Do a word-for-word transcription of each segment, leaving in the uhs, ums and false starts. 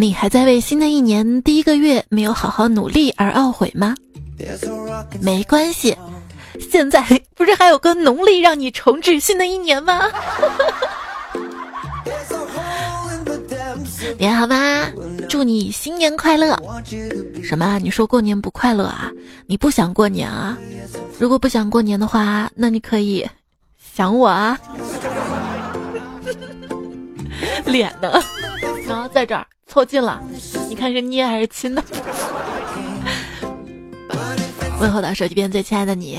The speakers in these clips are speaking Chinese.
你还在为新的一年第一个月没有好好努力而懊悔吗？没关系，现在不是还有个农历让你重置新的一年吗？你好吗？祝你新年快乐。什么？你说过年不快乐啊？你不想过年啊？如果不想过年的话，那你可以想我啊。脸呢？然后在这儿凑近了，你看是捏还是亲呢？问候到手机边最亲爱的你，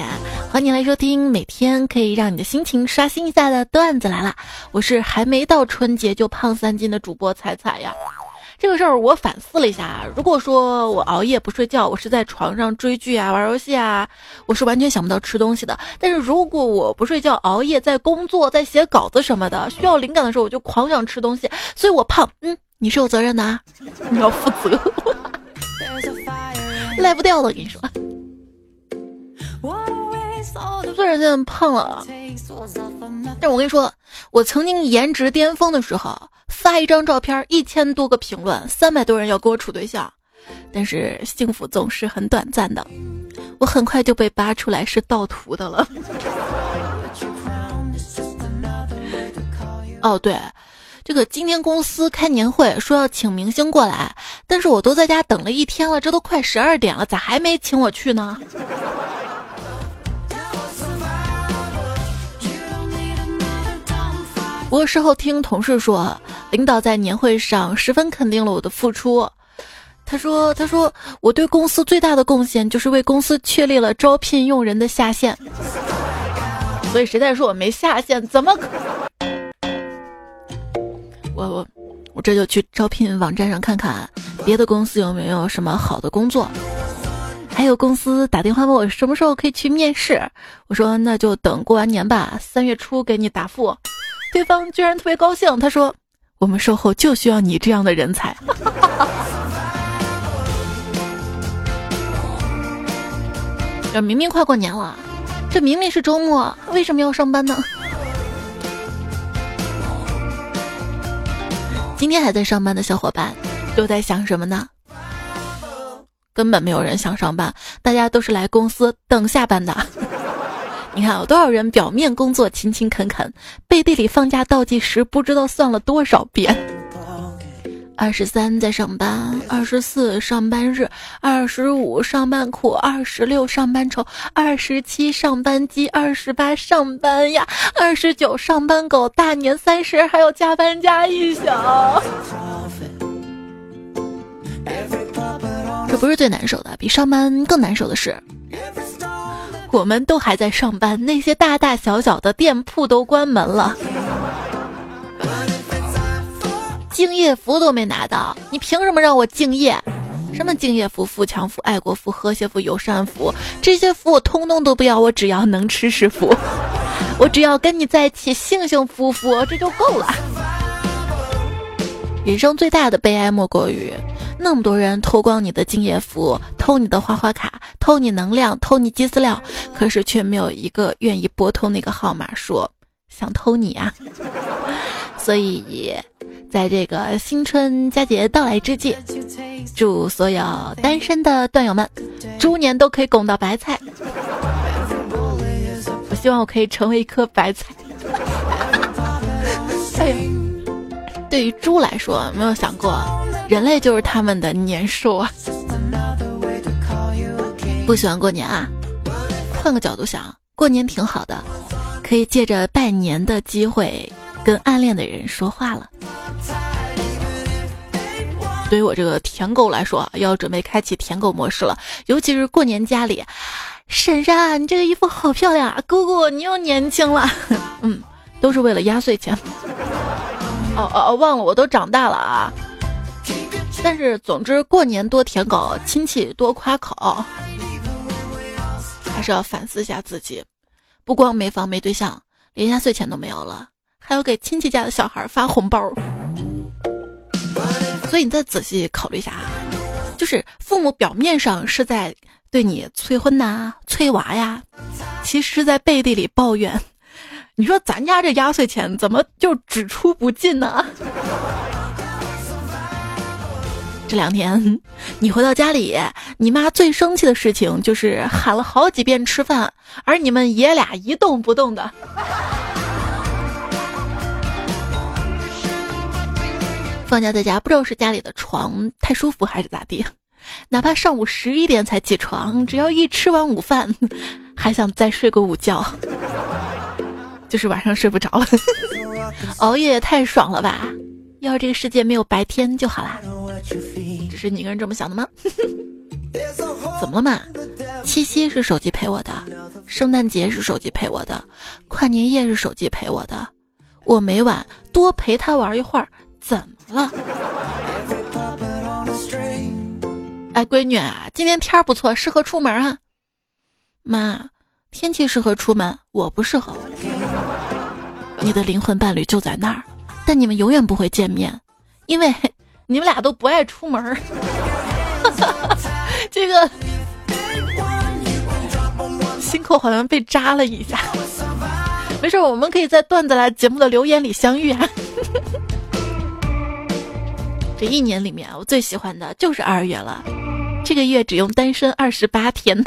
欢迎来收听每天可以让你的心情刷新一下的段子来了。我是还没到春节就胖三斤的主播彩彩呀。这个事儿我反思了一下，如果说我熬夜不睡觉，我是在床上追剧啊玩游戏啊，我是完全想不到吃东西的。但是如果我不睡觉熬夜在工作在写稿子什么的，需要灵感的时候我就狂想吃东西，所以我胖，嗯，你是有责任的啊，你要负责。赖不掉的，跟你说。虽然现在胖了，但是我跟你说，我曾经颜值巅峰的时候，发一张照片一千多个评论，三百多人要跟我处对象，但是幸福总是很短暂的，我很快就被扒出来是盗图的了。哦，对，这个今天公司开年会说要请明星过来，但是我都在家等了一天了，这都快十二点了，咋还没请我去呢？我事后听同事说，领导在年会上十分肯定了我的付出。他说他说我对公司最大的贡献就是为公司确立了招聘用人的下限。所以谁在说我没下限？怎么可我我我这就去招聘网站上看看别的公司有没有什么好的工作。还有公司打电话问我什么时候可以去面试，我说那就等过完年吧，三月初给你答复。对方居然特别高兴，他说我们售后就需要你这样的人才。明明快过年了，这明明是周末，为什么要上班呢？今天还在上班的小伙伴都在想什么呢？根本没有人想上班，大家都是来公司等下班的。你看有多少人表面工作勤勤恳恳，背地里放假倒计时不知道算了多少遍。二十三在上班，二十四上班日，二十五上班苦，二十六上班愁，二十七上班鸡，二十八上班呀，二十九上班狗，大年三十还有加班加一宿。这不是最难受的，比上班更难受的是我们都还在上班，那些大大小小的店铺都关门了，敬业福都没拿到，你凭什么让我敬业？什么敬业福、富强福、爱国福、和谐福、友善福，这些福我通通都不要，我只要能吃是福，我只要跟你在一起幸幸福福，这就够了。人生最大的悲哀莫过于那么多人偷光你的敬业福，偷你的花花卡，偷你能量，偷你鸡饲料，可是却没有一个愿意拨通那个号码说想偷你啊。所以在这个新春佳节到来之际，祝所有单身的段友们猪年都可以拱到白菜。我希望我可以成为一颗白菜。哎呦，对于猪来说，没有想过人类就是他们的年兽啊。不喜欢过年啊，换个角度想，过年挺好的，可以借着拜年的机会跟暗恋的人说话了。对于我这个舔狗来说，要准备开启舔狗模式了，尤其是过年家里，婶婶你这个衣服好漂亮啊，姑姑你又年轻了。嗯，都是为了压岁钱。哦哦哦，忘了，我都长大了啊！但是总之，过年多舔狗，亲戚多夸口，还是要反思一下自己。不光没房没对象，连压岁钱都没有了，还要给亲戚家的小孩发红包。所以你再仔细考虑一下啊，就是父母表面上是在对你催婚呐、啊、催娃呀，其实在背地里抱怨。你说咱家这压岁钱怎么就只出不进呢？这两天你回到家里，你妈最生气的事情就是喊了好几遍吃饭，而你们爷俩一动不动的。放假在家，不知道是家里的床太舒服还是咋地，哪怕上午十一点才起床，只要一吃完午饭，还想再睡个午觉，就是晚上睡不着了。熬夜也太爽了吧！要是这个世界没有白天就好啦。只是你一个人这么想的吗？怎么了嘛？七夕是手机陪我的，圣诞节是手机陪我的，跨年夜是手机陪我的。我每晚多陪他玩一会儿，怎么了？哎，闺女啊，今天天不错，适合出门啊。妈，天气适合出门，我不适合。你的灵魂伴侣就在那儿，但你们永远不会见面，因为你们俩都不爱出门。这个心口好像被扎了一下，没事，我们可以在段子来节目的留言里相遇啊。这一年里面我最喜欢的就是二月了，这个月只用单身二十八天。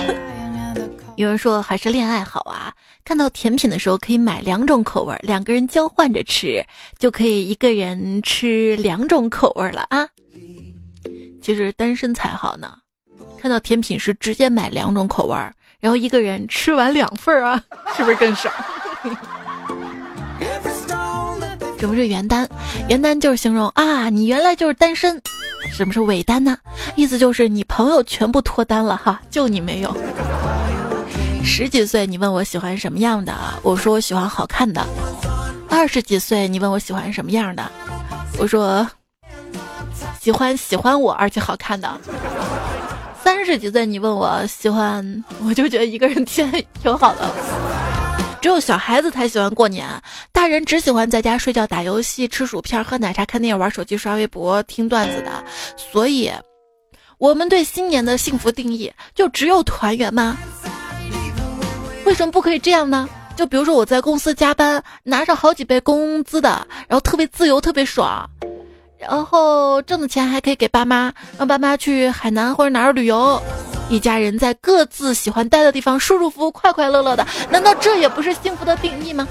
有人说还是恋爱好啊，看到甜品的时候可以买两种口味，两个人交换着吃，就可以一个人吃两种口味了啊。其实单身才好呢，看到甜品是直接买两种口味，然后一个人吃完两份啊，是不是更爽？什么是原单？原单就是形容啊，你原来就是单身。什么是伪单呢？意思就是你朋友全部脱单了哈，就你没有。十几岁你问我喜欢什么样的，我说我喜欢好看的。二十几岁你问我喜欢什么样的，我说喜欢喜欢我而且好看的。三十几岁你问我喜欢，我就觉得一个人天挺好的。只有小孩子才喜欢过年，大人只喜欢在家睡觉、打游戏、吃薯片、喝奶茶、看电影、玩手机、刷微博、听段子的。所以我们对新年的幸福定义就只有团圆吗？为什么不可以这样呢？就比如说我在公司加班，拿上好几倍工资的，然后特别自由特别爽，然后挣的钱还可以给爸妈，让爸妈去海南或者哪儿旅游，一家人在各自喜欢待的地方舒舒服服快快乐乐的，难道这也不是幸福的定义吗？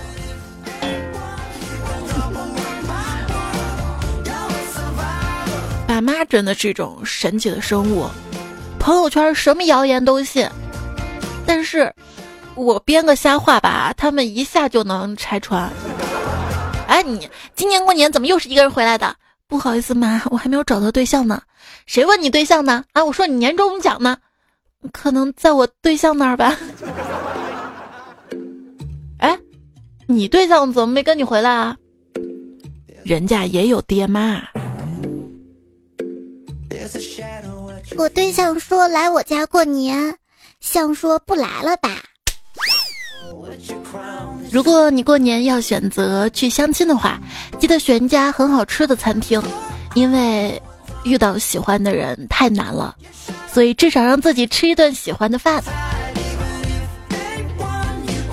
爸妈真的是一种神奇的生物，朋友圈什么谣言都信，但是我编个瞎话吧，他们一下就能拆穿。哎，你今年过年怎么又是一个人回来的？不好意思妈，我还没有找到对象呢。谁问你对象呢？啊，我说你年终奖呢，可能在我对象那儿吧。哎，你对象怎么没跟你回来啊？人家也有爹妈。我对象说来我家过年，想说不来了吧。如果你过年要选择去相亲的话，记得选一家很好吃的餐厅，因为遇到喜欢的人太难了，所以至少让自己吃一顿喜欢的饭。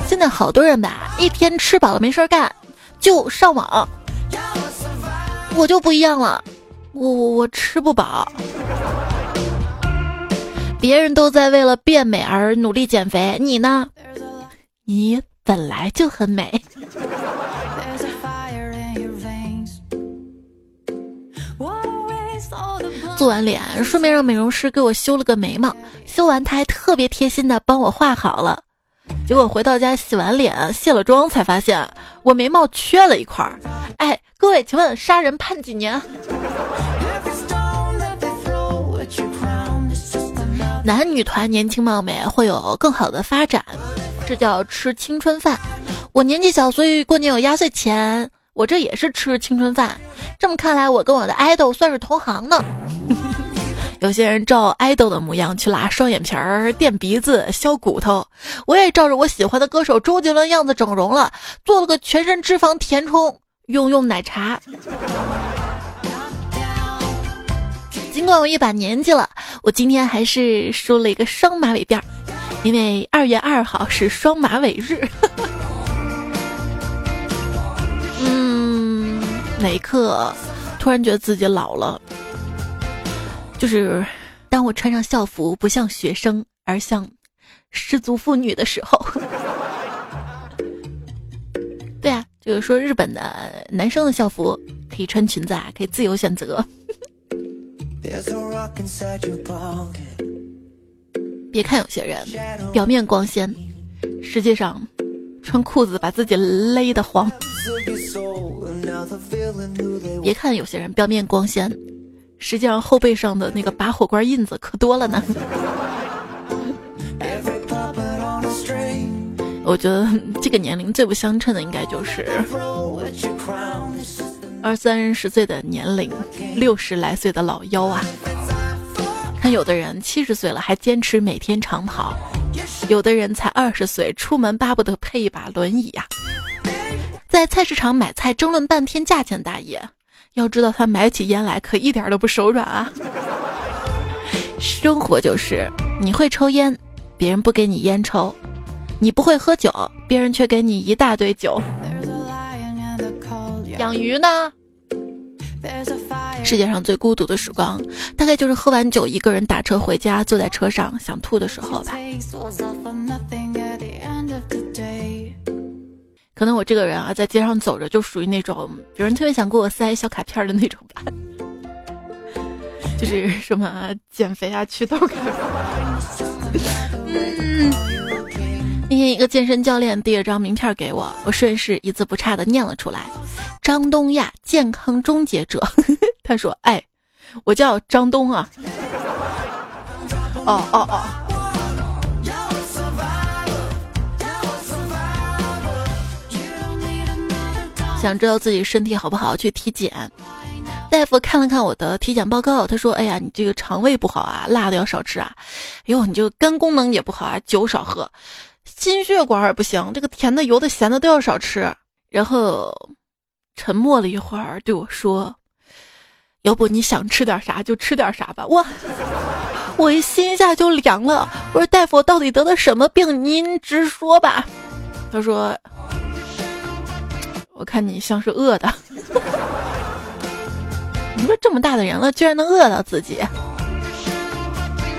现在好多人吧，一天吃饱了没事干就上网，我就不一样了，我我我吃不饱。别人都在为了变美而努力减肥，你呢？你本来就很美。做完脸，顺便让美容师给我修了个眉毛，修完他还特别贴心的帮我画好了。结果回到家洗完脸卸了妆，才发现我眉毛缺了一块。哎，各位，请问杀人判几年？男女团年轻貌美会有更好的发展，这叫吃青春饭。我年纪小，所以过年有压岁钱，我这也是吃青春饭。这么看来，我跟我的爱豆算是同行呢。有些人照爱豆的模样去拉双眼皮儿、垫鼻子、削骨头，我也照着我喜欢的歌手周杰伦样子整容了，做了个全身脂肪填充，用用奶茶。尽管我一把年纪了，我今天还是梳了一个双马尾辫，因为二月二号是双马尾日。嗯，哪一刻突然觉得自己老了？就是当我穿上校服，不像学生，而像失足妇女的时候。对啊，就是说日本的男生的校服可以穿裙子啊，可以自由选择。别看有些人表面光鲜，实际上穿裤子把自己勒得慌。别看有些人表面光鲜，实际上后背上的那个拔火罐印子可多了呢。我觉得这个年龄最不相称的应该就是二三十岁的年龄，六十来岁的老妖啊。看有的人七十岁了还坚持每天长跑，有的人才二十岁出门巴不得配一把轮椅啊。在菜市场买菜争论半天价钱大爷，要知道他买起烟来可一点都不手软啊。生活就是你会抽烟，别人不给你烟抽，你不会喝酒，别人却给你一大堆酒。养鱼呢，世界上最孤独的时光大概就是喝完酒一个人打车回家，坐在车上想吐的时候吧。可能我这个人啊，在街上走着就属于那种有人特别想给我塞小卡片的那种吧，就是什么减肥啊祛痘卡、嗯、那天一个健身教练递了张名片给我，我顺势一字不差的念了出来，张东亚健康终结者。他说哎，我叫张东啊。哦哦哦，想知道自己身体好不好去体检。大夫看了看我的体检报告，他说哎呀，你这个肠胃不好啊，辣的要少吃啊，哟，你这个肝功能也不好啊，酒少喝，心血管也不行，这个甜的油的咸的都要少吃。然后沉默了一会儿对我说，要不你想吃点啥就吃点啥吧。我我一心一下就凉了，我说大夫，我到底得了什么病，您直说吧。他说我看你像是饿的。你说这么大的人了居然能饿到自己，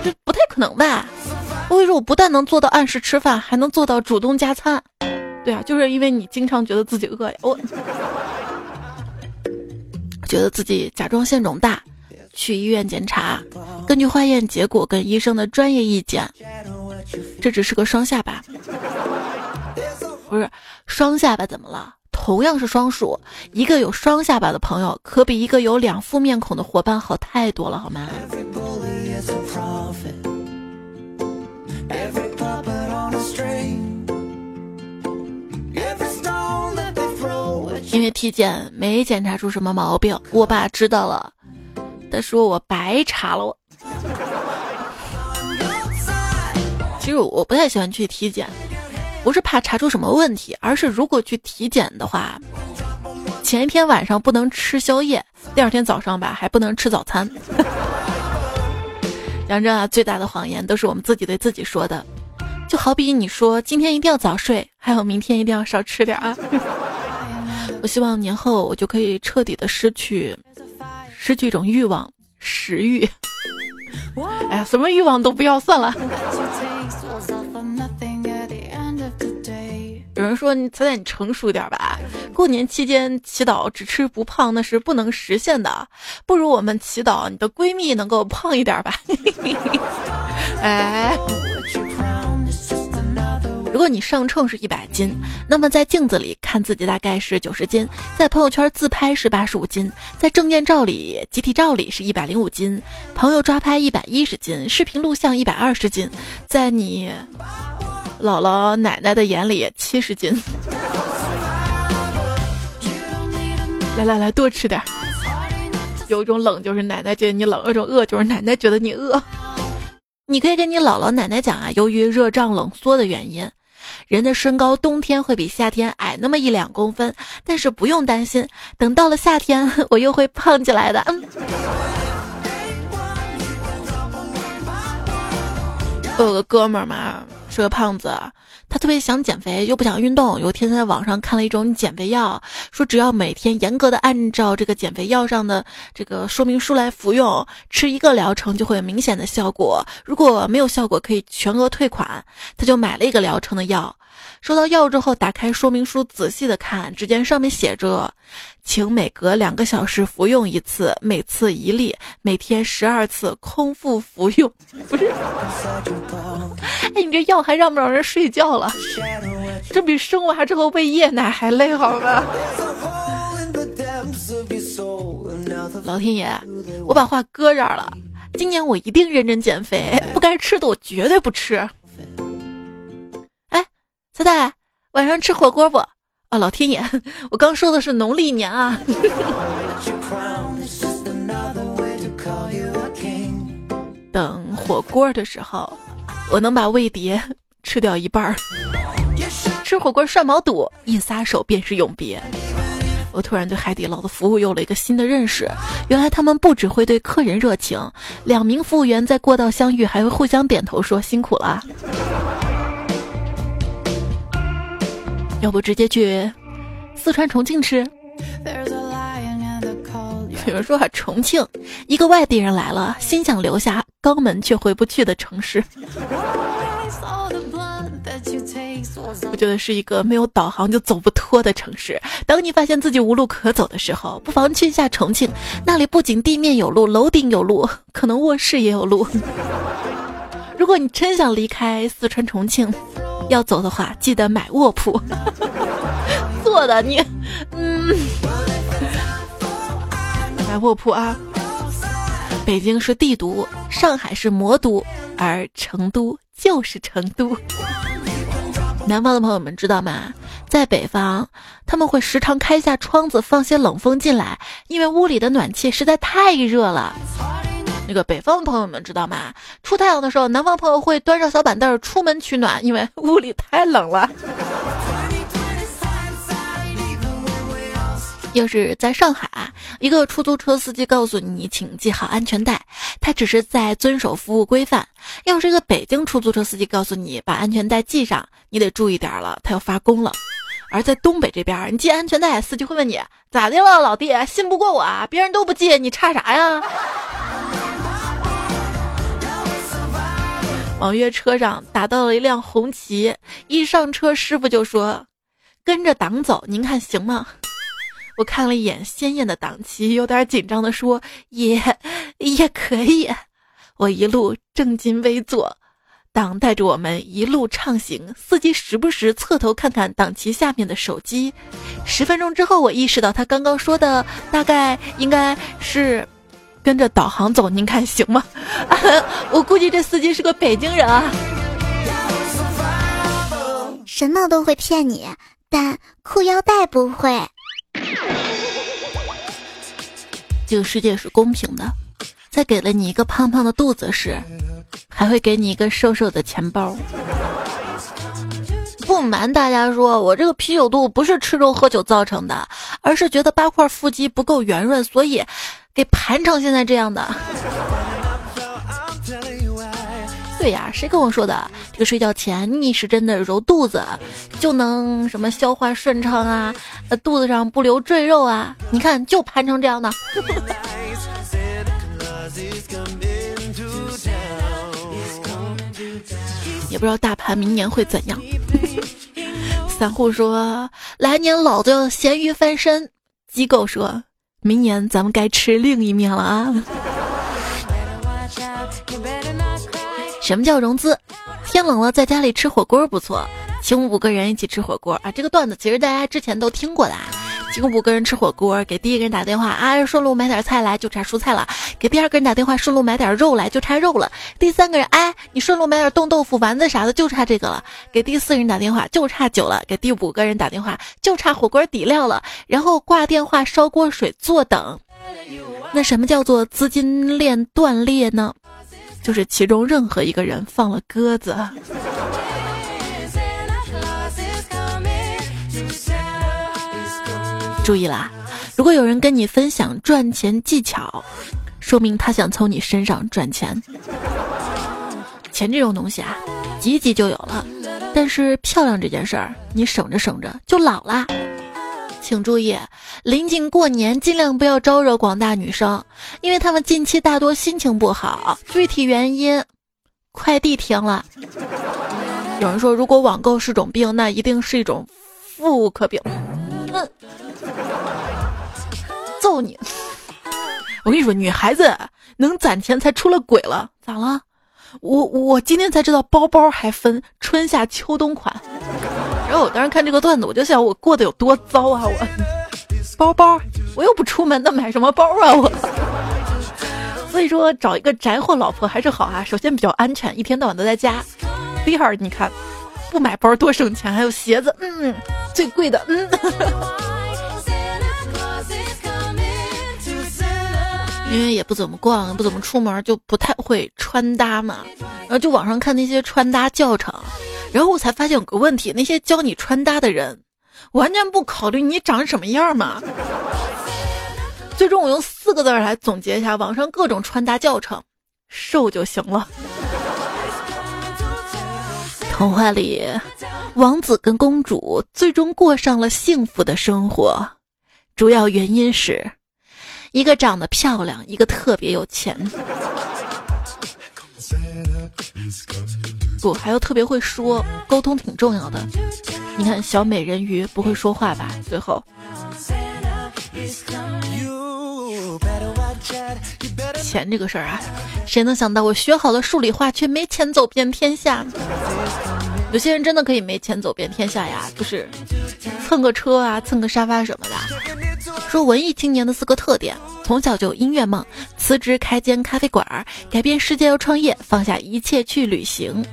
这不太可能吧。我跟你说，我不但能做到按时吃饭，还能做到主动加餐。对啊，就是因为你经常觉得自己饿呀。我觉得自己甲状腺肿大，去医院检查，根据化验结果跟医生的专业意见，这只是个双下巴。不是双下巴怎么了，同样是双数，一个有双下巴的朋友可比一个有两副面孔的伙伴好太多了，好吗？因为体检没检查出什么毛病，我爸知道了，他说我白查了我。其实我不太喜欢去体检，不是怕查出什么问题，而是如果去体检的话，前一天晚上不能吃宵夜，第二天早上吧还不能吃早餐。讲真啊，最大的谎言都是我们自己对自己说的，就好比你说今天一定要早睡，还有明天一定要少吃点啊。我希望年后我就可以彻底的失去失去一种欲望，食欲。哎呀，什么欲望都不要算了。有人说，你彩彩你成熟点吧，过年期间祈祷只吃不胖那是不能实现的，不如我们祈祷你的闺蜜能够胖一点吧。哎，如果你上秤是一百斤，那么在镜子里看自己大概是九十斤，在朋友圈自拍是八十五斤，在证件照里集体照里是一百零五斤，朋友抓拍一百一十斤，视频录像一百二十斤，在你姥姥奶奶的眼里七十斤。来来来，多吃点。有一种冷就是奶奶觉得你冷，有一种饿就是奶奶觉得你饿。你可以跟你姥姥奶奶讲啊，由于热胀冷缩的原因，人的身高冬天会比夏天矮那么一两公分，但是不用担心，等到了夏天我又会胖起来的。嗯。我有个哥们儿嘛，是个胖子，他特别想减肥又不想运动，有一天在网上看了一种减肥药，说只要每天严格的按照这个减肥药上的这个说明书来服用，吃一个疗程就会有明显的效果，如果没有效果可以全额退款。他就买了一个疗程的药，收到药之后打开说明书仔细的看，只见上面写着请每隔两个小时服用一次，每次一粒，每天十二次空腹服用。不是，哎，你这药还让不让人睡觉了？这比生娃之后喂夜奶还累好吗？老天爷，我把话搁这儿了，今年我一定认真减肥，不该吃的我绝对不吃。彩彩，晚上吃火锅不？啊，老天爷，我刚说的是农历年啊。等火锅的时候，我能把味碟吃掉一半儿。吃火锅涮毛肚，一撒手便是永别。我突然对海底捞的服务有了一个新的认识，原来他们不只会对客人热情，两名服务员在过道相遇还会互相点头说辛苦了。要不直接去四川重庆吃？有人说啊，重庆，一个外地人来了，心想留下，肛门却回不去的城市。我觉得是一个没有导航就走不脱的城市。当你发现自己无路可走的时候，不妨去一下重庆，那里不仅地面有路，楼顶有路，可能卧室也有路。如果你真想离开四川重庆，要走的话记得买卧铺。坐的你嗯，买卧铺啊。北京是帝都，上海是魔都，而成都就是成都。南方的朋友们知道吗？在北方他们会时常开下窗子放些冷风进来，因为屋里的暖气实在太热了。那个北方朋友们知道吗？出太阳的时候，南方朋友会端上小板凳出门取暖，因为屋里太冷了。又是在上海，一个出租车司机告诉你请系好安全带，他只是在遵守服务规范。要是一个北京出租车司机告诉你把安全带系上，你得注意点了，他要发功了。而在东北这边，你系安全带，司机会问你咋的了老弟，信不过我啊？别人都不系，你差啥呀？网约车上打到了一辆红旗，一上车师傅就说跟着党走，您看行吗？我看了一眼鲜艳的党旗，有点紧张的说也也可以。我一路正襟危坐，党带着我们一路畅行，司机时不时侧头看看党旗下面的手机。十分钟之后我意识到他刚刚说的大概应该是跟着导航走，您看行吗？啊，我估计这司机是个北京人啊。什么都会骗你，但裤腰带不会。这个世界是公平的，在给了你一个胖胖的肚子时，还会给你一个瘦瘦的钱包。不瞒大家说，我这个啤酒肚不是吃肉喝酒造成的，而是觉得八块腹肌不够圆润，所以给盘成现在这样的。对呀，谁跟我说的？这个睡觉前逆时针的揉肚子，就能什么消化顺畅啊，呃，肚子上不留赘肉啊。你看，就盘成这样的。也不知道大盘明年会怎样。散户说来年老子要咸鱼翻身，机构说明年咱们该吃另一面了啊。什么叫融资？天冷了在家里吃火锅不错，请五个人一起吃火锅啊。这个段子其实大家之前都听过的啊。请五个人吃火锅，给第一个人打电话啊，顺路买点菜来，就差蔬菜了。给第二个人打电话，顺路买点肉来，就差肉了。第三个人，哎，你顺路买点冻豆腐、丸子啥的，就差这个了。给第四个人打电话，就差酒了。给第五个人打电话，就差火锅底料了。然后挂电话，烧锅水，坐等。那什么叫做资金链断裂呢？就是其中任何一个人放了鸽子。注意啦！如果有人跟你分享赚钱技巧，说明他想从你身上赚钱。钱这种东西啊，挤一挤就有了，但是漂亮这件事儿，你省着省着就老啦。请注意，临近过年尽量不要招惹广大女生，因为她们近期大多心情不好，具体原因，快递停了。有人说，如果网购是种病，那一定是一种妇科病。嗯，揍你！我跟你说，女孩子能攒钱才出了轨了。咋了？我我今天才知道包包还分春夏秋冬款。然后我当时看这个段子，我就想我过得有多糟啊！我包包，我又不出门的，买什么包啊我？所以说找一个宅货老婆还是好啊，首先比较安全，一天到晚都在家。第二，你看不买包多省钱，还有鞋子，嗯，最贵的，嗯。因为也不怎么逛，不怎么出门，就不太会穿搭嘛。然后就网上看那些穿搭教程，然后我才发现有个问题，那些教你穿搭的人完全不考虑你长什么样嘛。最终我用四个字来总结一下网上各种穿搭教程：瘦就行了。童话里，王子跟公主最终过上了幸福的生活，主要原因是一个长得漂亮，一个特别有钱，不，还有特别会说，沟通挺重要的。你看小美人鱼不会说话吧？最后钱这个事儿啊，谁能想到我学好了数理化却没钱走遍天下？有些人真的可以没钱走遍天下呀，就是蹭个车啊，蹭个沙发什么的。说文艺青年的四个特点：从小就有音乐梦，辞职开间咖啡馆，改变世界要创业，放下一切去旅行。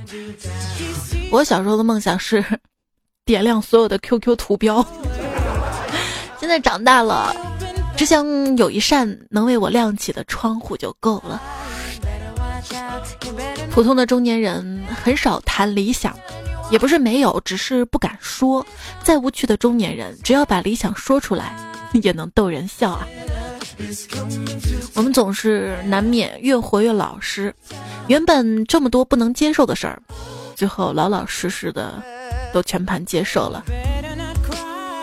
我小时候的梦想是点亮所有的 Q Q 图标，现在长大了，只想有一扇能为我亮起的窗户就够了。普通的中年人很少谈理想，也不是没有，只是不敢说。再无趣的中年人，只要把理想说出来，也能逗人笑啊。我们总是难免越活越老实，原本这么多不能接受的事儿，最后老老实实的都全盘接受了。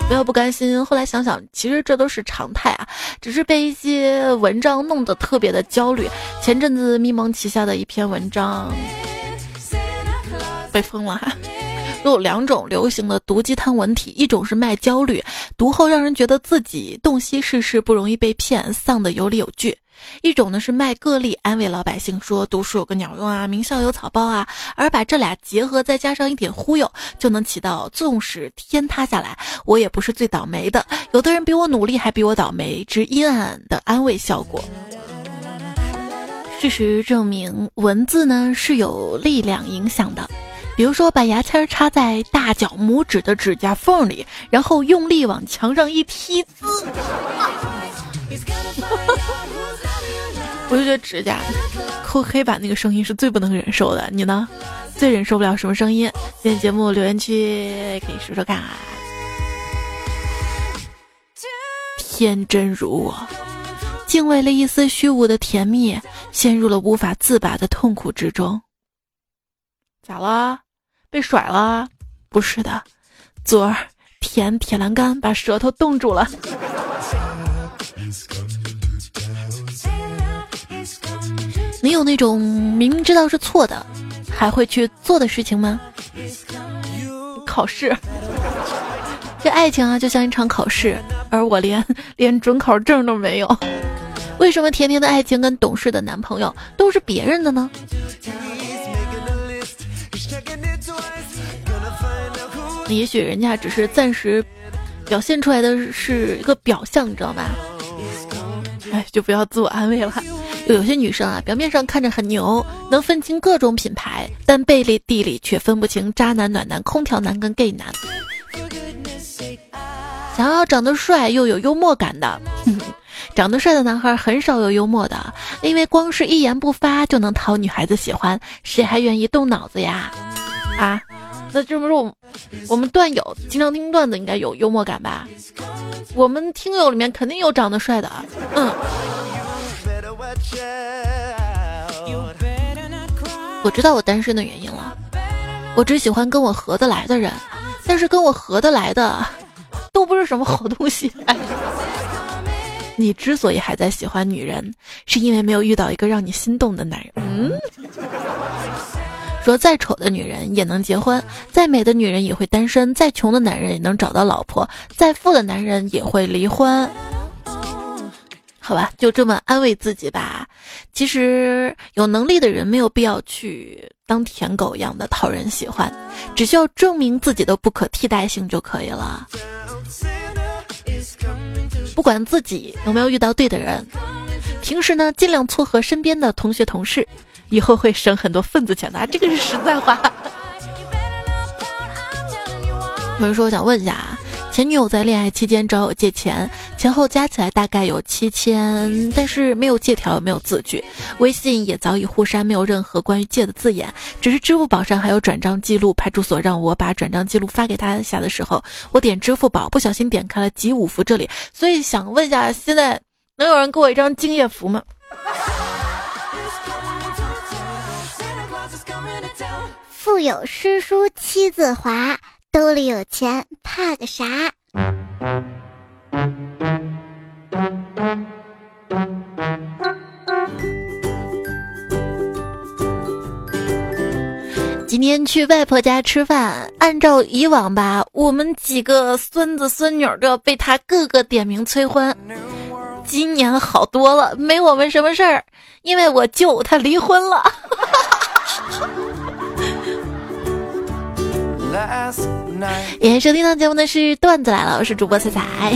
不要不甘心，后来想想，其实这都是常态啊，只是被一些文章弄得特别的焦虑。前阵子咪蒙旗下的一篇文章被封了哈。有两种流行的毒鸡汤文体，一种是卖焦虑，读后让人觉得自己洞悉世事，不容易被骗，丧得有理有据；一种呢是卖个例，安慰老百姓说读书有个鸟用啊，名校有草包啊。而把这俩结合，再加上一点忽悠，就能起到纵使天塌下来我也不是最倒霉的，有的人比我努力还比我倒霉之阴暗的安慰效果。事实证明，文字呢是有力量影响的。比如说，把牙签插在大脚拇指的指甲缝里，然后用力往墙上一踢，滋！我就觉得指甲抠黑板那个声音是最不能忍受的。你呢？最忍受不了什么声音？今天节目留言区可以说说看啊。天真如我，竟为了一丝虚无的甜蜜，陷入了无法自拔的痛苦之中。咋了？被甩了？不是的，昨儿舔铁栏杆把舌头冻住了。你有那种明明知道是错的还会去做的事情吗？考试。这爱情啊，就像一场考试，而我连连准考证都没有。为什么甜甜的爱情跟懂事的男朋友都是别人的呢？也许人家只是暂时表现出来的是一个表象，你知道吧？哎，就不要自我安慰了。有些女生啊，表面上看着很牛，能分清各种品牌，但背地里却分不清渣男、暖男、空调男跟 gay 男。想要长得帅又有幽默感的，呵呵，长得帅的男孩很少有幽默的，因为光是一言不发就能讨女孩子喜欢，谁还愿意动脑子呀？啊？那这么说，我们我们段友经常听段子，应该有幽默感吧？我们听友里面肯定有长得帅的，嗯。我知道我单身的原因了，我只喜欢跟我合得来的人，但是跟我合得来的都不是什么好东西。哎，你之所以还在喜欢女人，是因为没有遇到一个让你心动的男人。嗯，说再丑的女人也能结婚，再美的女人也会单身，再穷的男人也能找到老婆，再富的男人也会离婚。好吧，就这么安慰自己吧。其实有能力的人没有必要去当舔狗一样的讨人喜欢，只需要证明自己的不可替代性就可以了。不管自己有没有遇到对的人，平时呢尽量撮合身边的同学同事，以后会省很多份子钱的，这个是实在话。有人说我想问一下啊，前女友在恋爱期间找我借钱，前后加起来大概有七千，但是没有借条，也没有字据，微信也早已互删，没有任何关于借的字眼，只是支付宝上还有转账记录。派出所让我把转账记录发给他下的时候，我点支付宝，不小心点开了集五福这里，所以想问一下，现在能有人给我一张敬业福吗？腹有诗书气自华。兜里有钱怕个啥？今天去外婆家吃饭，按照以往吧，我们几个孙子孙女都要被他各个点名催婚。今年好多了，没我们什么事儿，因为我舅他离婚了。也收听到节目的是段子来了，我是主播彩彩。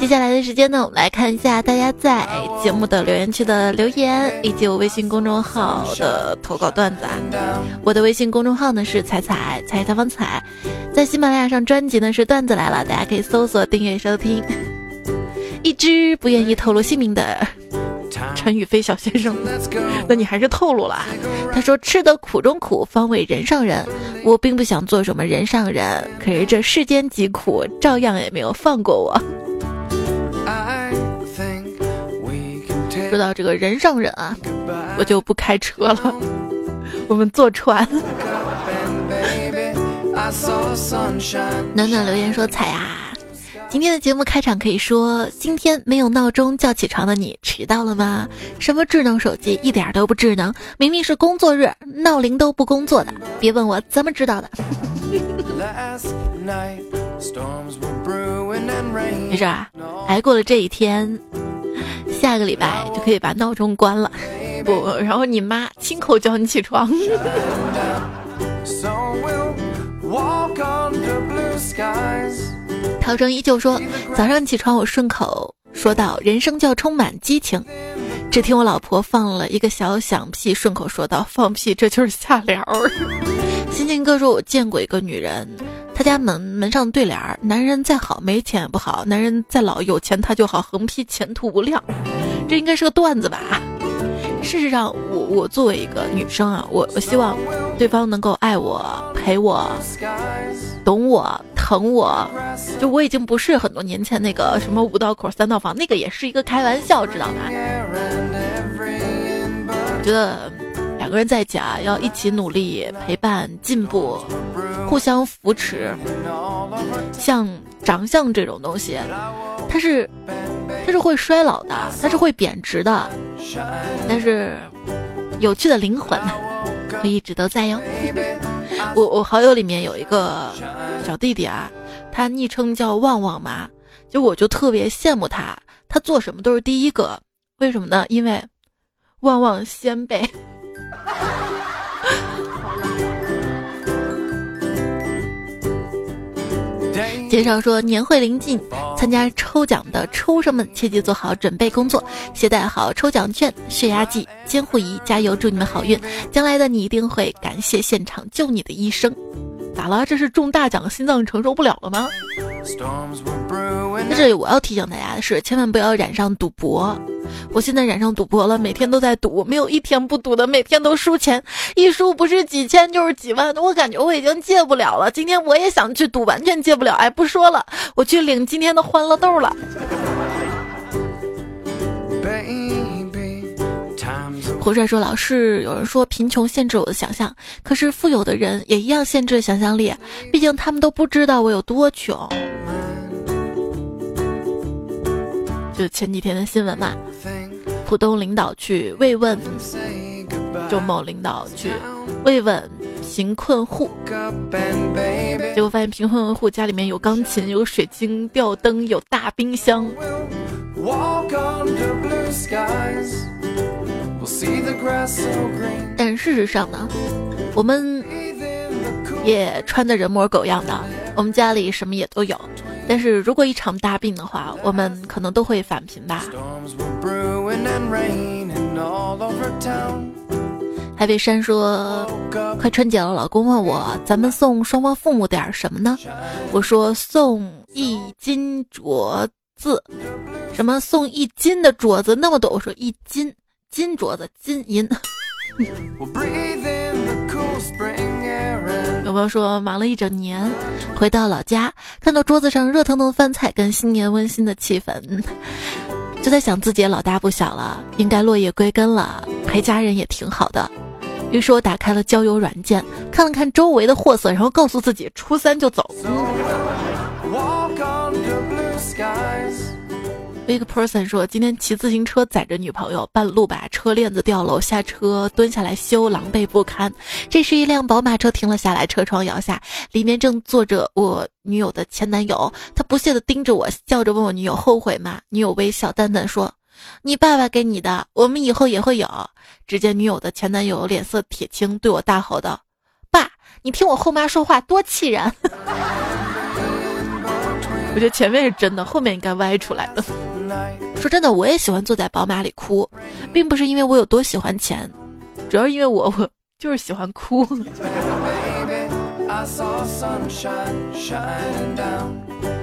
接下来的时间呢，我们来看一下大家在节目的留言区的留言，以及我微信公众号的投稿段子啊。我的微信公众号呢是彩彩彩大方彩，在喜马拉雅上专辑呢是段子来了，大家可以搜索订阅收听。一只不愿意透露姓名的陈宇飞小先生，那你还是透露了。他说吃得苦中苦，方为人上人。我并不想做什么人上人，可是这世间疾苦照样也没有放过我。说到这个人上人啊，我就不开车了，我们坐船。暖暖留言说彩啊，今天的节目开场可以说，今天没有闹钟叫起床的你迟到了吗？什么智能手机一点都不智能，明明是工作日，闹铃都不工作的，别问我怎么知道的。没事啊，挨过了这一天，下个礼拜就可以把闹钟关了，不，然后你妈亲口叫你起床。陶征依旧说，早上起床我顺口说到人生就要充满激情，只听我老婆放了一个小响屁，顺口说到放屁这就是下联儿。新晋哥说，我见过一个女人，她家门门上对联儿，男人再好没钱也不好，男人再老有钱他就好，横批前途无量。这应该是个段子吧。事实上我我作为一个女生啊，我我希望对方能够爱我，陪我，懂我，疼我。就我已经不是很多年前那个什么五道口三道房，那个也是一个开玩笑，知道吗？我觉得两个人在一起啊，要一起努力，陪伴进步，互相扶持。像长相这种东西，它是它是会衰老的，它是会贬值的，但是有趣的灵魂会一直都在哟。我我好友里面有一个小弟弟啊，他昵称叫旺旺嘛，就我就特别羡慕他，他做什么都是第一个，为什么呢？因为旺旺先辈。介绍说，年会临近，参加抽奖的抽生们切记做好准备工作，携带好抽奖券、血压计、监护仪，加油，祝你们好运！将来的你一定会感谢现场救你的医生。咋了？这是中大奖，心脏承受不了了吗？但是我要提醒大家的是，千万不要染上赌博。我现在染上赌博了，每天都在赌，没有一天不赌的，每天都输钱，一输不是几千就是几万，我感觉我已经戒不了了。今天我也想去赌，完全戒不了。哎，不说了，我去领今天的欢乐豆了。胡帅说，老是有人说贫穷限制我的想象，可是富有的人也一样限制想象力，毕竟他们都不知道我有多穷。就前几天的新闻嘛，浦东领导去慰问，就某领导去慰问贫困户，结果发现贫困户家里面有钢琴，有水晶吊灯，有大冰箱。但事实上呢，我们也穿得人模狗样的，我们家里什么也都有，但是如果一场大病的话，我们可能都会返贫吧。海北山说，快春节了，老公问我咱们送双方父母点什么呢？我说送一斤镯子。什么送一斤的镯子那么多？我说一斤金镯子，金银。有朋友说，忙了一整年，回到老家，看到桌子上热腾腾的饭菜跟新年温馨的气氛，就在想自己也老大不小了，应该落叶归根了，陪家人也挺好的。于是我打开了交友软件，看了看周围的货色，然后告诉自己初三就走。Big person 说，今天骑自行车载着女朋友，半路把车链子掉楼，下车蹲下来修，狼狈不堪。这时一辆宝马车停了下来，车窗摇下，里面正坐着我女友的前男友，他不屑地盯着我，笑着问我女友后悔吗？女友微笑淡淡说，你爸爸给你的，我们以后也会有。只见女友的前男友脸色铁青，对我大吼道，爸，你听我后妈说话多气人。我觉得前面是真的，后面应该歪出来的。说真的，我也喜欢坐在宝马里哭，并不是因为我有多喜欢钱，主要是因为我我就是喜欢哭。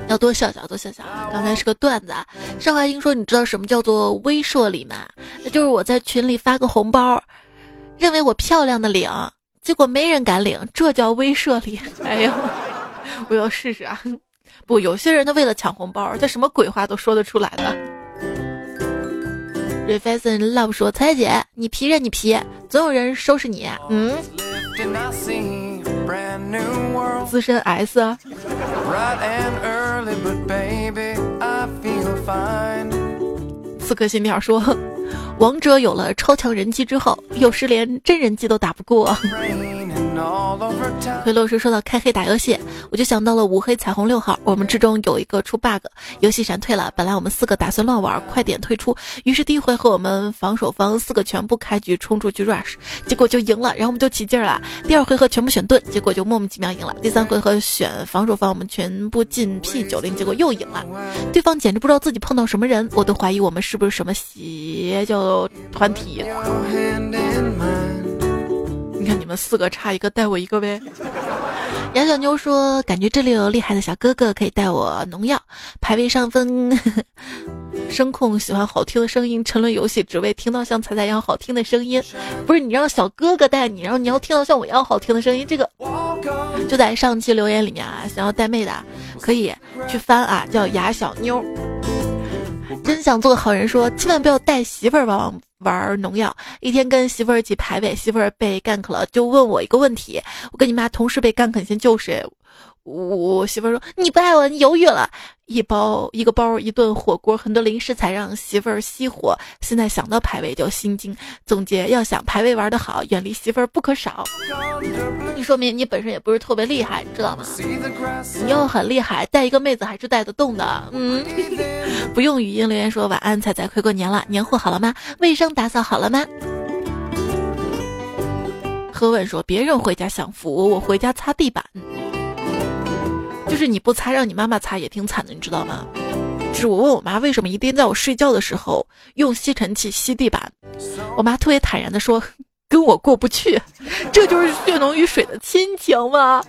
要多笑笑，多笑笑。刚才是个段子啊。上华英说，你知道什么叫做威慑力吗？那就是我在群里发个红包，认为我漂亮的领，结果没人敢领，这叫威慑力。哎呦，我要试试啊。不，有些人他为了抢红包，他什么鬼话都说得出来的。Refashion Love 说，彩姐，你皮任你皮，总有人收拾你。嗯。资深 S。刺客信条说，王者有了超强人机之后，有时连真人机都打不过。回落时说到开黑打游戏，我就想到了五黑彩虹六号，我们之中有一个出 bug， 游戏闪退了，本来我们四个打算乱玩，快点退出，于是第一回合我们防守方四个全部开局冲出去 rush， 结果就赢了，然后我们就起劲了。第二回合全部选盾，结果就莫名其妙赢了。第三回合选防守方，我们全部进 P 九十，结果又赢了。对方简直不知道自己碰到什么人，我都怀疑我们是不是什么邪教团体。你看你们四个差一个，带我一个呗。杨小妞说，感觉这里有厉害的小哥哥可以带我农药。排位上分，呵呵，声控喜欢好听的声音，沉沦游戏只为听到像彩彩一样好听的声音。不是你让小哥哥带你，然后你要听到像我一样好听的声音，这个就在上期留言里面啊。想要带妹的可以去翻啊，叫雅小妞。真想做个好人说，千万不要带媳妇儿吧玩农药。一天跟媳妇儿一起排位，媳妇儿被干克了，就问我一个问题，我跟你妈同时被干克，你先救谁？我媳妇儿说，你不爱我，你犹豫了。一包一个包一顿火锅，很多零食才让媳妇儿熄火。现在想到排位就心惊。总结，要想排位玩得好，远离媳妇儿不可少。你说明你本身也不是特别厉害，知道吗？你要很厉害，带一个妹子还是带得动的。嗯，不用语音留言说，晚安彩彩，快过年了，年货好了吗？卫生打扫好了吗？何文说，别人回家享福，我回家擦地板。就是你不擦，让你妈妈擦也挺惨的，你知道吗？就是我问我妈为什么一定在我睡觉的时候用吸尘器吸地板，我妈特别坦然的说，跟我过不去。这就是血浓于水的亲情吗？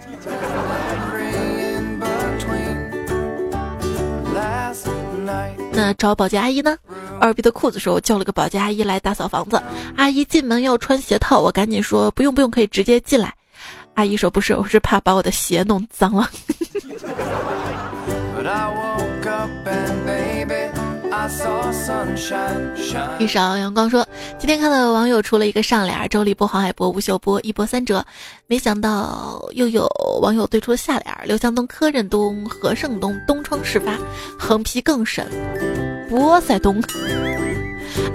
那找保洁阿姨呢？二逼的裤子说，我叫了个保洁阿姨来打扫房子，阿姨进门要穿鞋套，我赶紧说不用不用，可以直接进来。阿姨说不是，我是怕把我的鞋弄脏了。一勺阳光说，今天看到网友出了一个上联，周立波、黄海波、吴秀波一波三折，没想到又有网友对出了下联，刘强东、柯震东、何胜东东窗事发，横批更神波塞冬。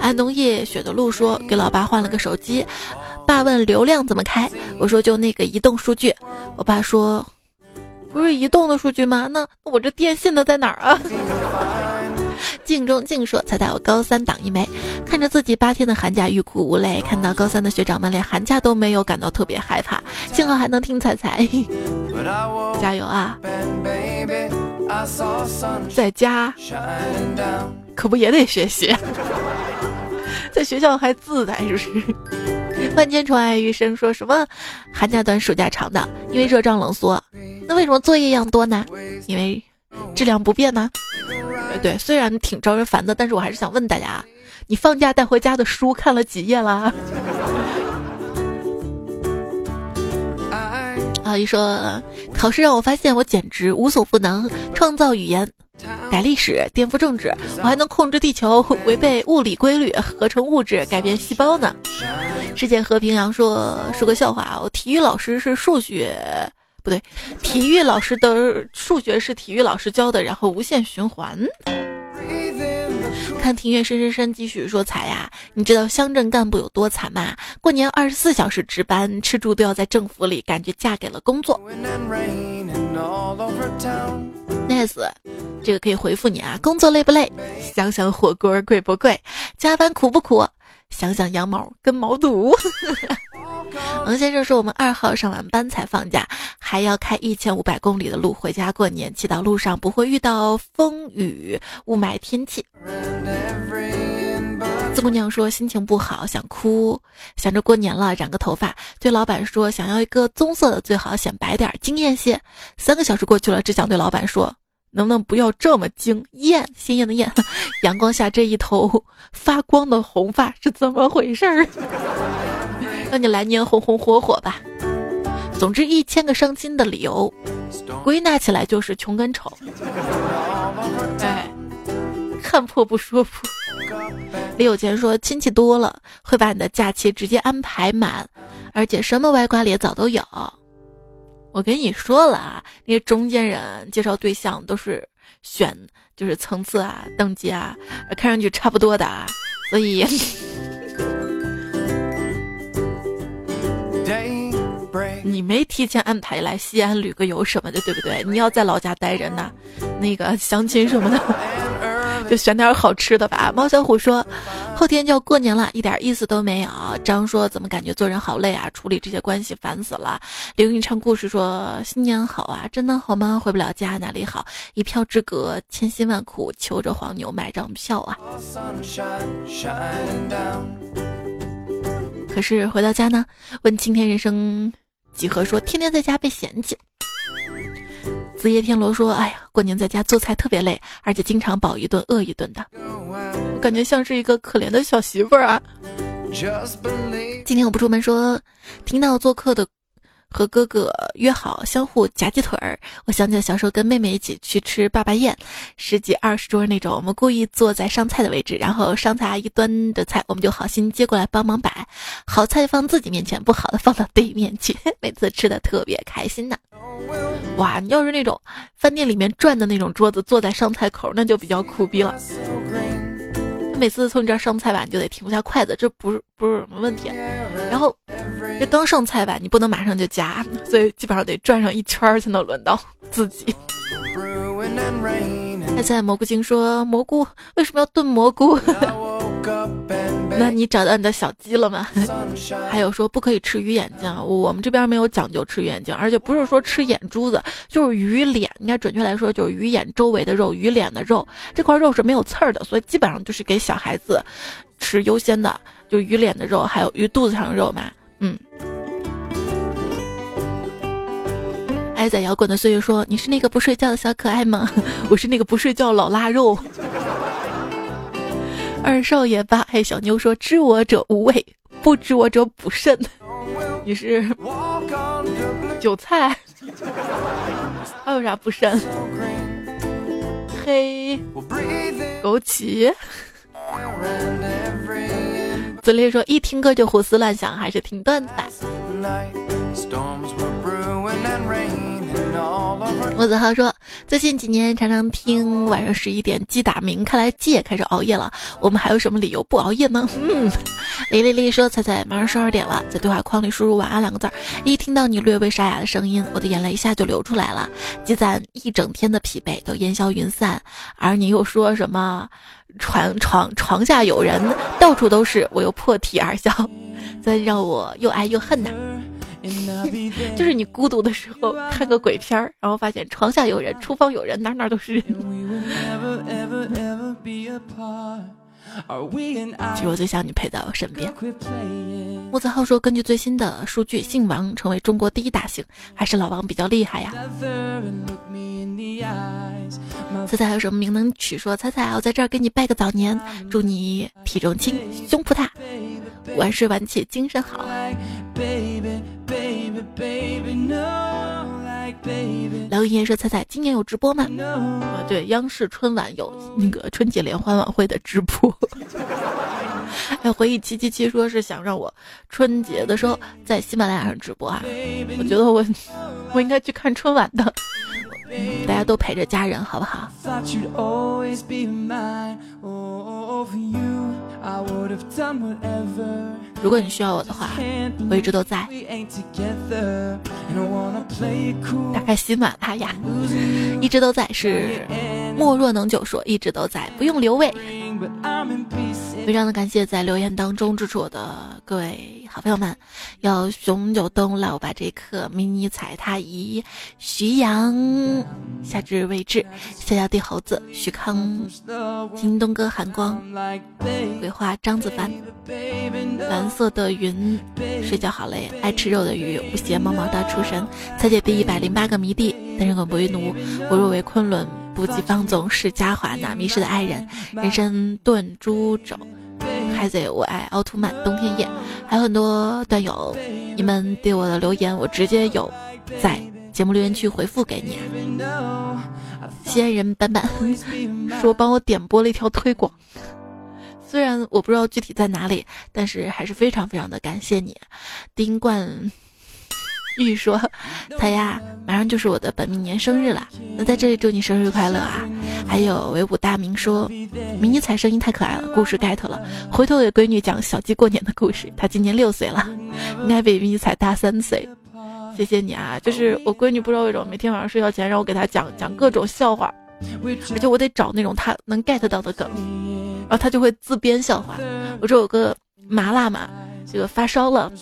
安东夜雪的路说，给老爸换了个手机，爸问流量怎么开，我说就那个移动数据，我爸说不是移动的数据吗？那我这电信的在哪儿啊？镜中镜说，才带我高三党一枚，看着自己八天的寒假欲哭无泪，看到高三的学长们连寒假都没有，感到特别害怕，幸好还能听彩彩加油啊，在家可不也得学习，在学校还自在是不是？万千宠爱余生说什么寒假短暑假长的，因为热胀冷缩，那为什么作业量多呢？因为质量不变呢、啊、对，虽然挺招人烦的，但是我还是想问大家，你放假带回家的书看了几页啦？啊，一说考试让我发现我简直无所不能，创造语言，改历史，颠覆政治，我还能控制地球，违背物理规律，合成物质，改变细胞呢。世界和平洋说，说个笑话，我体育老师是数学不对，体育老师的数学是体育老师教的，然后无限循环。看庭院深深深继续说，惨呀，你知道乡镇干部有多惨吗？过年二十四小时值班，吃住都要在政府里，感觉嫁给了工作。Nice， 这个可以回复你啊，工作累不累？想想火锅贵不贵？加班苦不苦？想想羊毛跟毛肚。王先生说，我们二号上完班才放假，还要开一千五百公里的路回家过年，祈祷路上不会遇到风雨雾霾天气。四姑娘说，心情不好想哭，想着过年了染个头发，对老板说想要一个棕色的，最好显白点惊艳些，三个小时过去了，只想对老板说能不能不要这么惊艳，鲜艳的艳，阳光下这一头发光的红发是怎么回事儿？让你来年红红火火吧。总之一千个伤心的理由，归纳起来就是穷跟丑。哎，看破不说破。李有钱说，亲戚多了会把你的假期直接安排满，而且什么歪瓜裂枣都有。我跟你说了啊，那些中间人介绍对象都是选就是层次啊等级啊看上去差不多的啊，所以你没提前安排来西安旅个游什么的，对不对？你要在老家待着呢，那个相亲什么的，就选点好吃的吧。猫小虎说，后天就要过年了，一点意思都没有。张说，怎么感觉做人好累啊？处理这些关系烦死了。刘云唱故事说，新年好啊，真的好吗？回不了家哪里好？一票之隔，千辛万苦求着黄牛买张票啊。可是回到家呢，问青天人生几何说，天天在家被嫌弃。紫叶天罗说，哎呀，过年在家做菜特别累，而且经常饱一顿饿一顿的，我感觉像是一个可怜的小媳妇儿啊。今天我不出门说，听到做客的和哥哥约好相互夹鸡腿儿，我想起了小时候跟妹妹一起去吃爸爸宴，十几二十桌那种，我们故意坐在上菜的位置，然后上菜阿姨端的菜，我们就好心接过来帮忙摆，好菜放自己面前，不好的放到对面去，每次吃的特别开心呢、啊。哇，你要是那种饭店里面转的那种桌子，坐在上菜口，那就比较苦逼了。每次从你这儿上菜吧，你就得停下筷子，这不是不是什么问题。然后这刚上菜吧，你不能马上就夹，所以基本上得转上一圈才能轮到自己。那在蘑菇精说，蘑菇为什么要炖蘑菇？那你找到你的小鸡了吗？还有说，不可以吃鱼眼睛，我们这边没有讲究吃鱼眼睛，而且不是说吃眼珠子，就是鱼脸，应该准确来说就是鱼眼周围的肉，鱼脸的肉，这块肉是没有刺儿的，所以基本上就是给小孩子吃优先的，就鱼脸的肉，还有鱼肚子上的肉嘛。嗯，爱在摇滚的岁月说，你是那个不睡觉的小可爱吗？我是那个不睡觉老腊肉。二少爷吧，嘿，小妞说，知我者无畏，不知我者不慎。你是韭菜，还有啥不慎？黑枸杞。子烈说一听歌就胡思乱想，还是挺钝的。吴子豪说最近几年常常听晚上十一点鸡打鸣，看来鸡也开始熬夜了，我们还有什么理由不熬夜呢？嗯，李丽丽说彩彩马上十二点了，在对话框里输入晚安两个字，一听到你略微沙哑的声音，我的眼泪一下就流出来了，积攒一整天的疲惫都烟消云散，而你又说什么床床床下有人，到处都是，我又破涕而笑，真让我又爱又恨呐、啊。就是你孤独的时候看个鬼片儿，然后发现床下有人，厨房有人，哪哪都是人。其实我最想你陪在我身边。木子浩说根据最新的数据，姓王成为中国第一大姓，还是老王比较厉害呀。猜猜还有什么名能取说，猜猜我在这儿给你拜个早年，祝你体重轻胸脯大，晚睡晚起精神好。老爷爷说：“彩彩，今年有直播吗？”啊，对，央视春晚有那个春节联欢晚会的直播。哎，回忆七七七说是想让我春节的时候在喜马拉雅上直播啊，我觉得我我应该去看春晚的。大家都陪着家人好不好？如果你需要我的话，我一直都在。打开喜马拉雅，一直都在是莫若能久说一直都在，不用留位。非常的感谢在留言当中支持我的各位好朋友们，要熊九东老把这一刻迷你踩踏仪徐阳夏至未至夏夏地猴子徐康金东哥寒光鬼话张子凡蓝色的云睡觉好累爱吃肉的鱼无邪毛毛大出神猜解第一百零八个谜底单身狗不为奴我若为昆仑不及方总是嘉华那迷失的爱人人参炖猪肘海贼我爱奥特曼冬天夜还有很多段友你们对我的留言我直接有在节目留言区回复给你啊。西安人板板说帮我点播了一条推广，虽然我不知道具体在哪里，但是还是非常非常的感谢你。丁冠玉说：“彩呀，马上就是我的本命年生日了，那在这里祝你生日快乐啊！”还有维武大明说：“迷你彩声音太可爱了，故事 get 了，回头给闺女讲小鸡过年的故事。她今年六岁了，应该比迷你彩大三岁。”谢谢你啊！就是我闺女不知道为什么每天晚上睡觉前让我给她讲讲各种笑话，而且我得找那种她能 get 到的梗，然后她就会自编笑话。我这有个麻辣嘛。这个发烧了，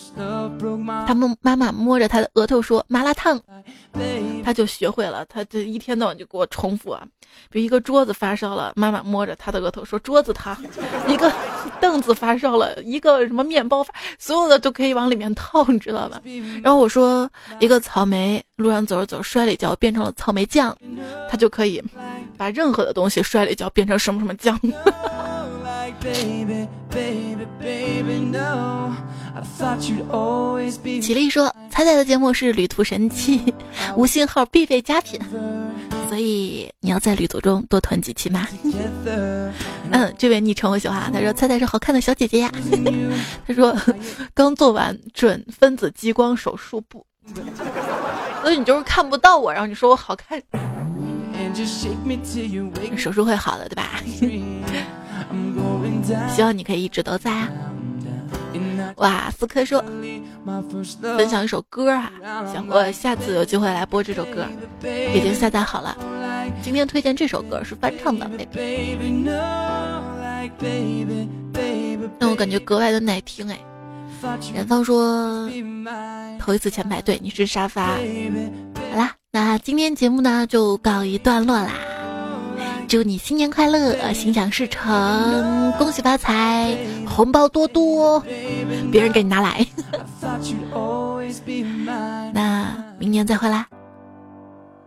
他们妈妈摸着他的额头说麻辣烫，他就学会了，他这一天到晚就给我重复啊，比如一个桌子发烧了，妈妈摸着他的额头说桌子烫，一个凳子发烧了，一个什么面包发，所有的都可以往里面套，你知道吧？然后我说一个草莓路上走着走摔了一跤变成了草莓酱，他就可以把任何的东西摔了一跤变成什么什么酱。起立说彩彩的节目是旅途神器，无信号必备佳品，所以你要在旅途中多囤几期吗？嗯，这位昵称我喜欢，他说彩彩是好看的小姐姐呀、啊、他说刚做完准分子激光手术部，所以你就是看不到我，然后你说我好看，手术会好的对吧？希望你可以一直都在啊！哇，思科说分享一首歌啊，想我下次有机会来播这首歌，已经下载好了。今天推荐这首歌是翻唱的，让我感觉格外的耐听哎。远方说头一次前排队，你是沙发。好啦，那今天节目呢就告一段落啦。祝你新年快乐，心想事成，恭喜发财，红包多多，别人给你拿来。那明年再会啦！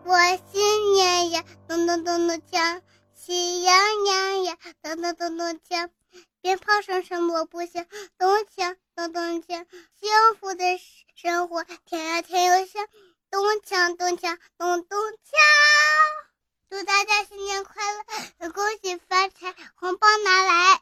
我新年呀，咚咚咚咚锵，喜羊羊呀，咚咚咚咚锵，鞭炮声声锣鼓响，咚锵咚咚锵，幸福的生活甜呀甜又香，咚锵咚锵咚咚锵。祝大家新年快乐，恭喜发财，红包拿来。